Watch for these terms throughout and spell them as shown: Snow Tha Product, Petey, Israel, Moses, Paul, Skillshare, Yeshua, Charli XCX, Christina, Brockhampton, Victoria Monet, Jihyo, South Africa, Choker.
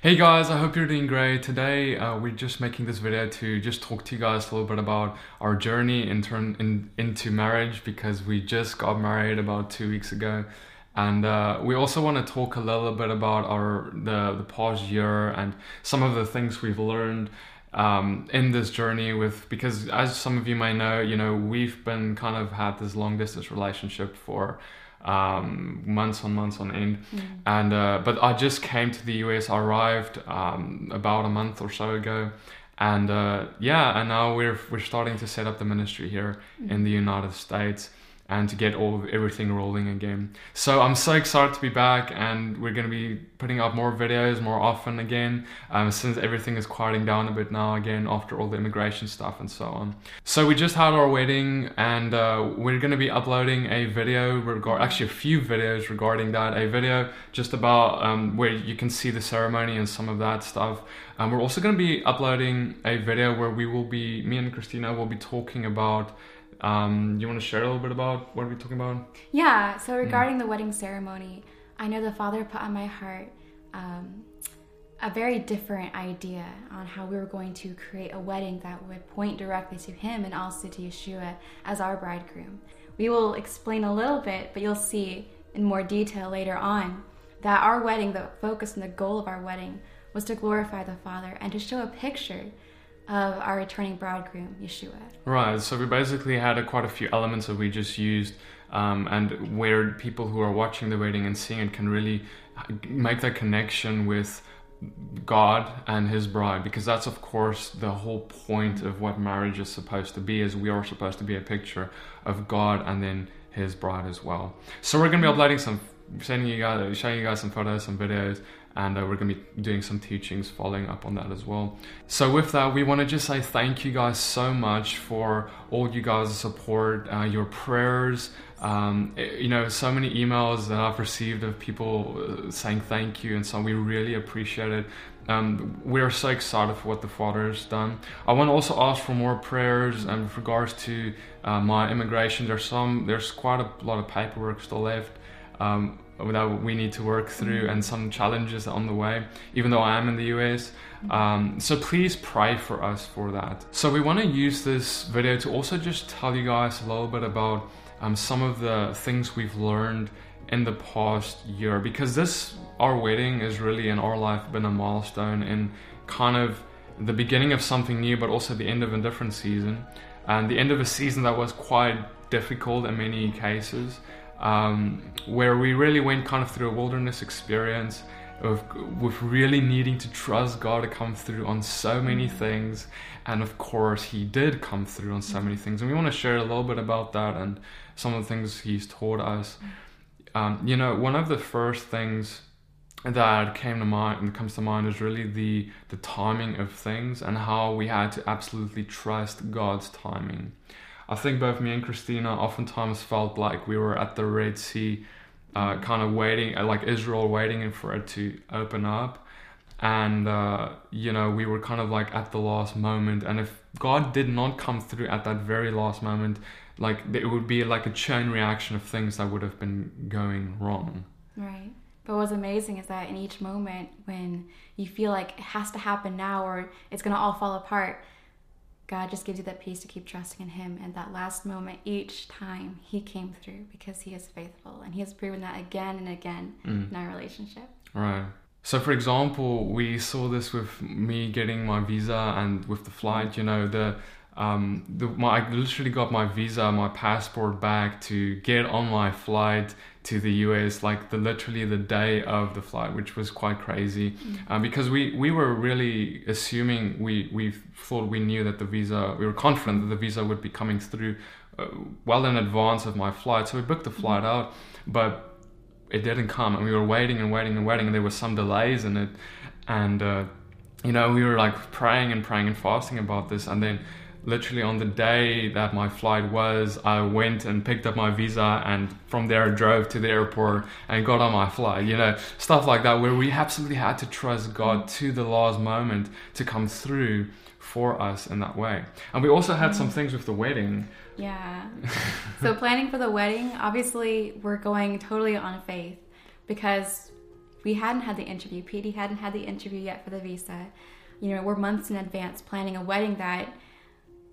Hey guys, I hope you're doing great. Today we're just making this video to just talk to you guys a little bit about our journey into marriage, because we just got married about 2 weeks ago, and we also want to talk a little bit about the past year and some of the things we've learned in this journey because as some of you may know, we've been kind of had this long distance relationship for months on months on end. And but I just came to the US. I arrived about a month or so ago, and and now we're starting to set up the ministry here in the United States and to get everything rolling again. So I'm so excited to be back, and we're gonna be putting up more videos more often again, since everything is quieting down a bit now again after all the immigration stuff and so on. So we just had our wedding, and we're gonna be uploading a video, actually a few videos regarding that, a video just about where you can see the ceremony and some of that stuff. We're also gonna be uploading a video where me and Christina will be talking about you want to share a little bit about what we're talking about? Yeah, so regarding the wedding ceremony, I know the Father put on my heart a very different idea on how we were going to create a wedding that would point directly to Him and also to Yeshua as our bridegroom. We will explain a little bit, but you'll see in more detail later on that our wedding, the focus and the goal of our wedding, was to glorify the Father and to show a picture of our returning bridegroom, Yeshua. Right, so we basically had quite a few elements that we just used, and where people who are watching the wedding and seeing it can really make that connection with God and His bride, because that's of course the whole point of what marriage is supposed to be, is we are supposed to be a picture of God and then His bride as well. So we're gonna be uploading showing you guys some photos, some videos, and we're going to be doing some teachings following up on that as well. So with that, we want to just say thank you guys so much for all you guys' support, your prayers, so many emails that I've received of people saying thank you, and so we really appreciate it. We're so excited for what the Father has done. I want to also ask for more prayers with regards to my immigration. There's quite a lot of paperwork still left that we need to work through, and some challenges on the way, even though I am in the US. So please pray for us for that. So we want to use this video to also just tell you guys a little bit about some of the things we've learned in the past year, because our wedding is really in our life been a milestone in kind of the beginning of something new, but also the end of a different season, and the end of a season that was quite difficult in many cases. Where we really went kind of through a wilderness experience with really needing to trust God to come through on so many things, and of course He did come through on so many things, and we want to share a little bit about that and some of the things He's taught us. One of the first things that comes to mind is really the timing of things and how we had to absolutely trust God's timing. I think both me and Christina oftentimes felt like we were at the Red Sea, kind of waiting, like Israel waiting for it to open up. And, we were kind of like at the last moment. And if God did not come through at that very last moment, like it would be like a chain reaction of things that would have been going wrong. Right. But what's amazing is that in each moment when you feel like it has to happen now or it's going to all fall apart, God just gives you that peace to keep trusting in Him. And that last moment, each time He came through, because He is faithful. And He has proven that again and again in our relationship. Right. So for example, we saw this with me getting my visa and with the flight, I literally got my visa, my passport back to get on my flight to the US, like literally the day of the flight, which was quite crazy, because we were really assuming, we thought we knew that we were confident that the visa would be coming through well in advance of my flight. So we booked the flight out, but it didn't come, and we were waiting and waiting and waiting, and there were some delays in it, and we were like praying and fasting about this, and then literally on the day that my flight was, I went and picked up my visa, and from there I drove to the airport and got on my flight, stuff like that, where we absolutely had to trust God to the last moment to come through for us in that way. And we also had some things with the wedding. Yeah. So planning for the wedding, obviously we're going totally on faith, because We hadn't had the interview. Petey hadn't had the interview yet for the visa. You know, we're months in advance planning a wedding that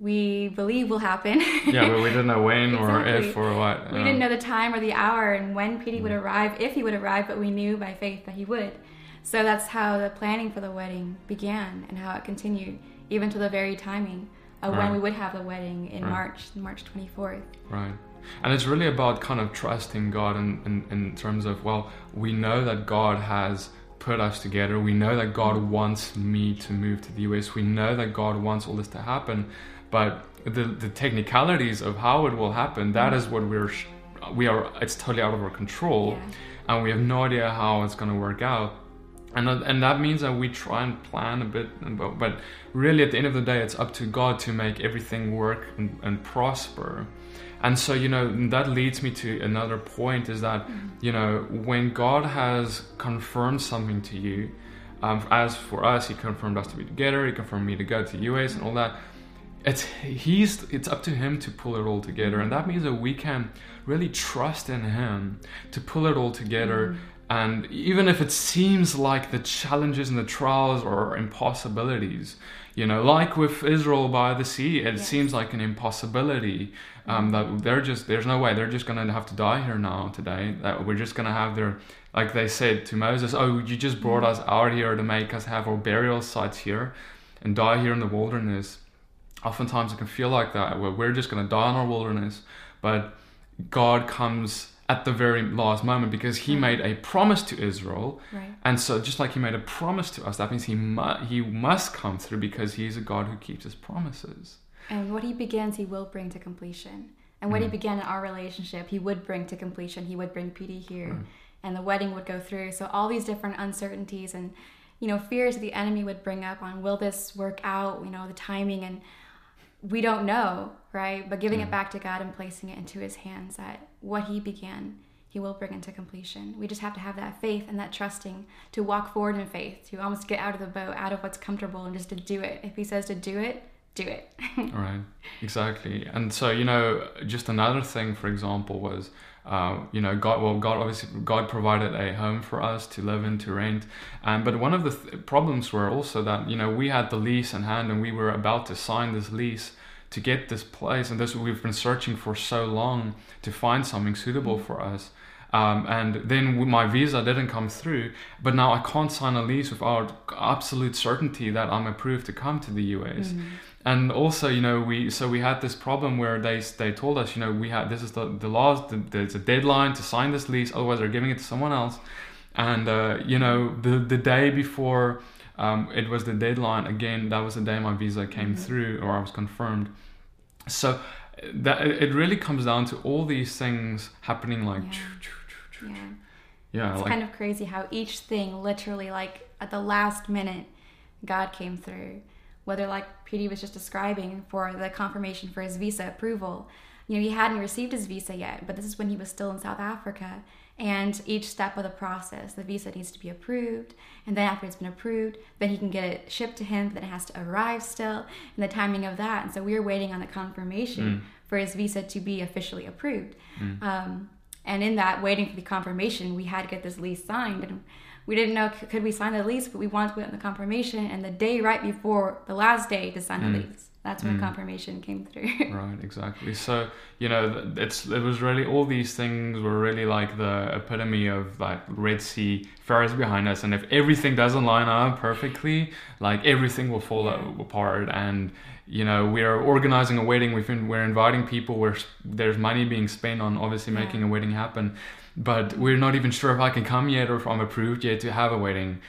we believe will happen. Yeah, but we didn't know when exactly. or if or what. We didn't know the time or the hour and when Petey would arrive, if he would arrive, but we knew by faith that he would. So that's how the planning for the wedding began and how it continued, even to the very timing of when we would have the wedding in March 24th. Right. And it's really about kind of trusting God in terms of, well, we know that God has put us together. We know that God wants me to move to the US. We know that God wants all this to happen. But the technicalities of how it will happen, that is what we are. It's totally out of our control, and we have no idea how it's going to work out. And that means that we try and plan a bit, but really at the end of the day, it's up to God to make everything work and prosper. And so, you know, that leads me to another point, is that, you know, when God has confirmed something to you, as for us, He confirmed us to be together, He confirmed me to go to the US and all that. It's up to Him to pull it all together. And that means that we can really trust in Him to pull it all together. And even if it seems like the challenges and the trials are impossibilities, you know, like with Israel by the sea, it seems like an impossibility, that there's no way, they're just going to have to die here now today, that we're just going to have their, like they said to Moses, oh, you just brought us out here to make us have our burial sites here and die here in the wilderness. Oftentimes it can feel like that, where we're just going to die in our wilderness, but God comes at the very last moment, because He made a promise to Israel, and so just like He made a promise to us, that means He must come through, because He is a God who keeps His promises. And what He begins, He will bring to completion. And what He began in our relationship, He would bring to completion. He would bring Petey here, and the wedding would go through. So all these different uncertainties and, you know, fears the enemy would bring up on, will this work out? You know, the timing, and we don't know, right? But giving it back to God and placing it into His hands, that what He began, He will bring into completion. We just have to have that faith and that trusting to walk forward in faith, to almost get out of the boat, out of what's comfortable, and just to do it. If He says to do it, do it. Right, exactly. And so, you know, just another thing, for example, was, you know, God provided a home for us to live in, to rent. But one of the problems were also that, you know, we had the lease in hand and we were about to sign this lease to get this place. And this, we've been searching for so long to find something suitable for us. And then my visa didn't come through, but now I can't sign a lease without absolute certainty that I'm approved to come to the US. And also, you know, we had this problem where they told us, you know, we had, this is the last, there's a deadline to sign this lease, otherwise they're giving it to someone else. And you know, the day before it was the deadline again, that was the day my visa came through, or I was confirmed. So that it really comes down to all these things happening, like it's like, kind of crazy how each thing literally, like at the last minute, God came through. Whether, like Petey was just describing, for the confirmation for his visa approval, you know, he hadn't received his visa yet, but this is when he was still in South Africa. And each step of the process, the visa needs to be approved, and then after it's been approved, then he can get it shipped to him, but then it has to arrive still, and the timing of that. And so we were waiting on the confirmation for his visa to be officially approved. And in that, waiting for the confirmation, we had to get this lease signed, and we didn't know, could we sign the lease, but we wanted to wait on the confirmation, and the day right before, the last day to sign the lease, that's when confirmation came through. Right, exactly. So, you know, it was really, all these things were really like the epitome of like Red Sea, Pharaoh's behind us, and if everything doesn't line up perfectly, like everything will fall apart. And, you know, we are organizing a wedding, we're inviting people, there's money being spent on obviously making a wedding happen, but we're not even sure if I can come yet or if I'm approved yet to have a wedding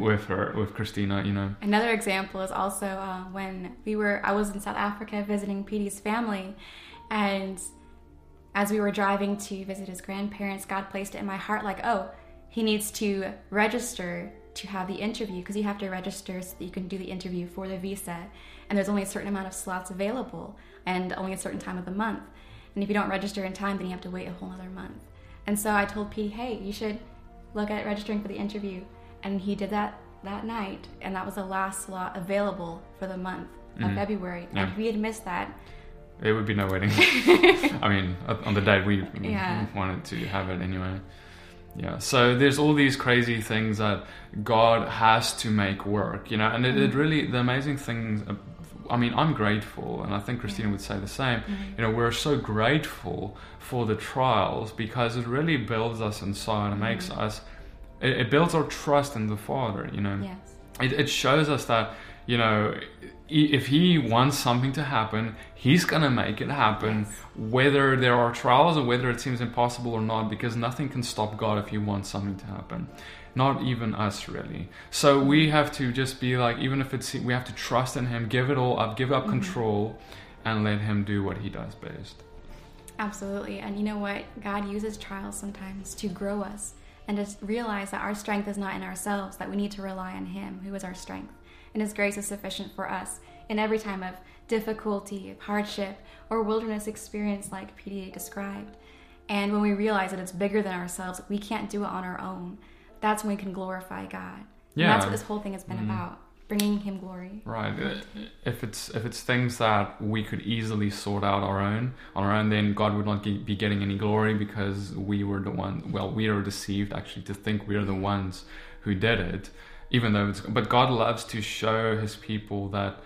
with Christina, you know. Another example is also when I was in South Africa visiting Petey's family, and as we were driving to visit his grandparents, God placed it in my heart, like, oh, he needs to register to have the interview, because you have to register so that you can do the interview for the visa, and there's only a certain amount of slots available and only a certain time of the month, and if you don't register in time, then you have to wait a whole other month. And so I told Petey, hey, you should look at registering for the interview. And he did that night. And that was the last slot available for the month of February. Yeah. And if we had missed that, it would be no wedding. I mean, on the day we wanted to have it anyway. Yeah, so there's all these crazy things that God has to make work, you know, and it really, the amazing things, I mean, I'm grateful, and I think Christina would say the same, you know, we're so grateful for the trials because it really builds us inside and makes us, it builds our trust in the Father, you know. Yes. It shows us that, you know, if He wants something to happen, He's going to make it happen, yes, whether there are trials or whether it seems impossible or not, because nothing can stop God if He wants something to happen. Not even us, really. So we have to just be like, even if it's, we have to trust in Him, give it all up, give up control, and let Him do what He does best. Absolutely. And you know what? God uses trials sometimes to grow us and to realize that our strength is not in ourselves, that we need to rely on Him, who is our strength. And His grace is sufficient for us in every time of difficulty, of hardship, or wilderness experience like Petey described. And when we realize that it's bigger than ourselves, we can't do it on our own. That's when we can glorify God. Yeah. And that's what this whole thing has been about, bringing Him glory. Right. If it's things that we could easily sort out on our own, then God would not be getting any glory because we are deceived actually to think we are the ones who did it. But God loves to show His people that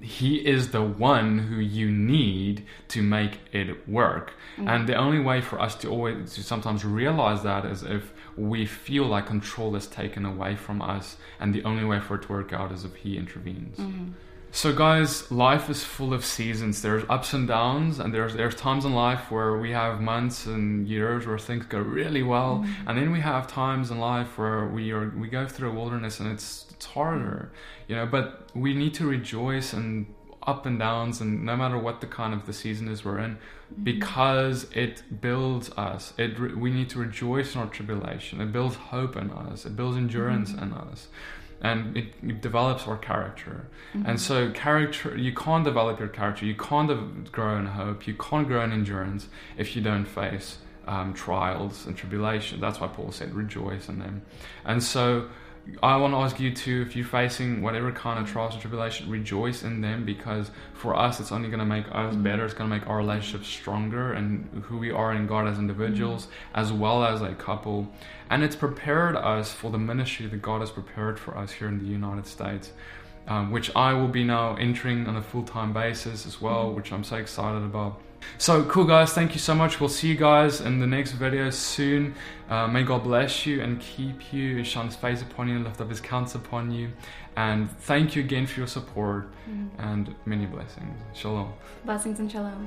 He is the one who you need to make it work. And the only way for us to sometimes realize that is if we feel like control is taken away from us, and the only way for it to work out is if He intervenes. So guys, life is full of seasons. There's ups and downs, and there's times in life where we have months and years where things go really well, and then we have times in life where we go through a wilderness and it's harder, you know. But we need to rejoice in up and downs, and no matter what the kind of the season is we're in, because it builds us. We need to rejoice in our tribulation. It builds hope in us. It builds endurance in us. And it develops our character. And so character, you can't develop your character, you can't grow in hope, you can't grow in endurance if you don't face trials and tribulation. That's why Paul said, rejoice in them. And so I want to ask you too, if you're facing whatever kind of trials or tribulation, rejoice in them, because for us, it's only going to make us better. It's going to make our relationship stronger and who we are in God as individuals, as well as a couple. And it's prepared us for the ministry that God has prepared for us here in the United States, which I will be now entering on a full-time basis as well, which I'm so excited about. So cool, guys. Thank you so much. We'll see you guys in the next video soon. May God bless you and keep you, shine His face upon you, and lift up His countenance upon you. And thank you again for your support and many blessings. Shalom. Blessings and shalom.